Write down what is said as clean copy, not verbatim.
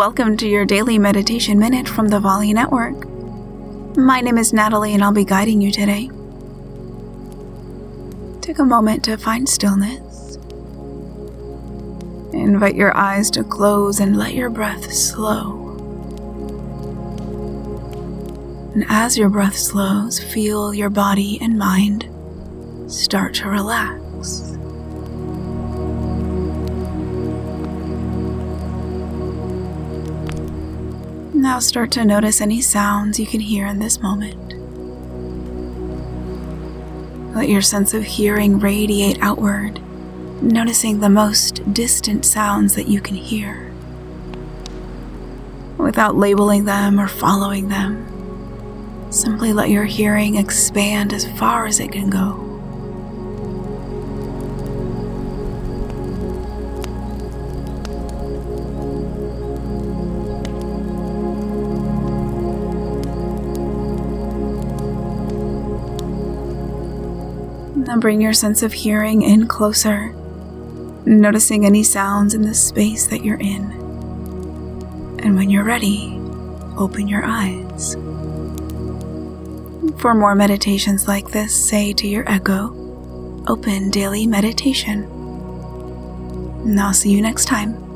Welcome to your daily meditation minute from the Vali Network. My name is Natalie and I'll be guiding you today. Take a moment to find stillness. Invite your eyes to close and let your breath slow. And as your breath slows, feel your body and mind start to relax. Now start to notice any sounds you can hear in this moment. Let your sense of hearing radiate outward, noticing the most distant sounds that you can hear, without labeling them or following them. Simply let your hearing expand as far as it can go. Now bring your sense of hearing in closer, noticing any sounds in the space that you're in. And when you're ready, open your eyes. For more meditations like this, say to your echo, "Open daily meditation." And I'll see you next time.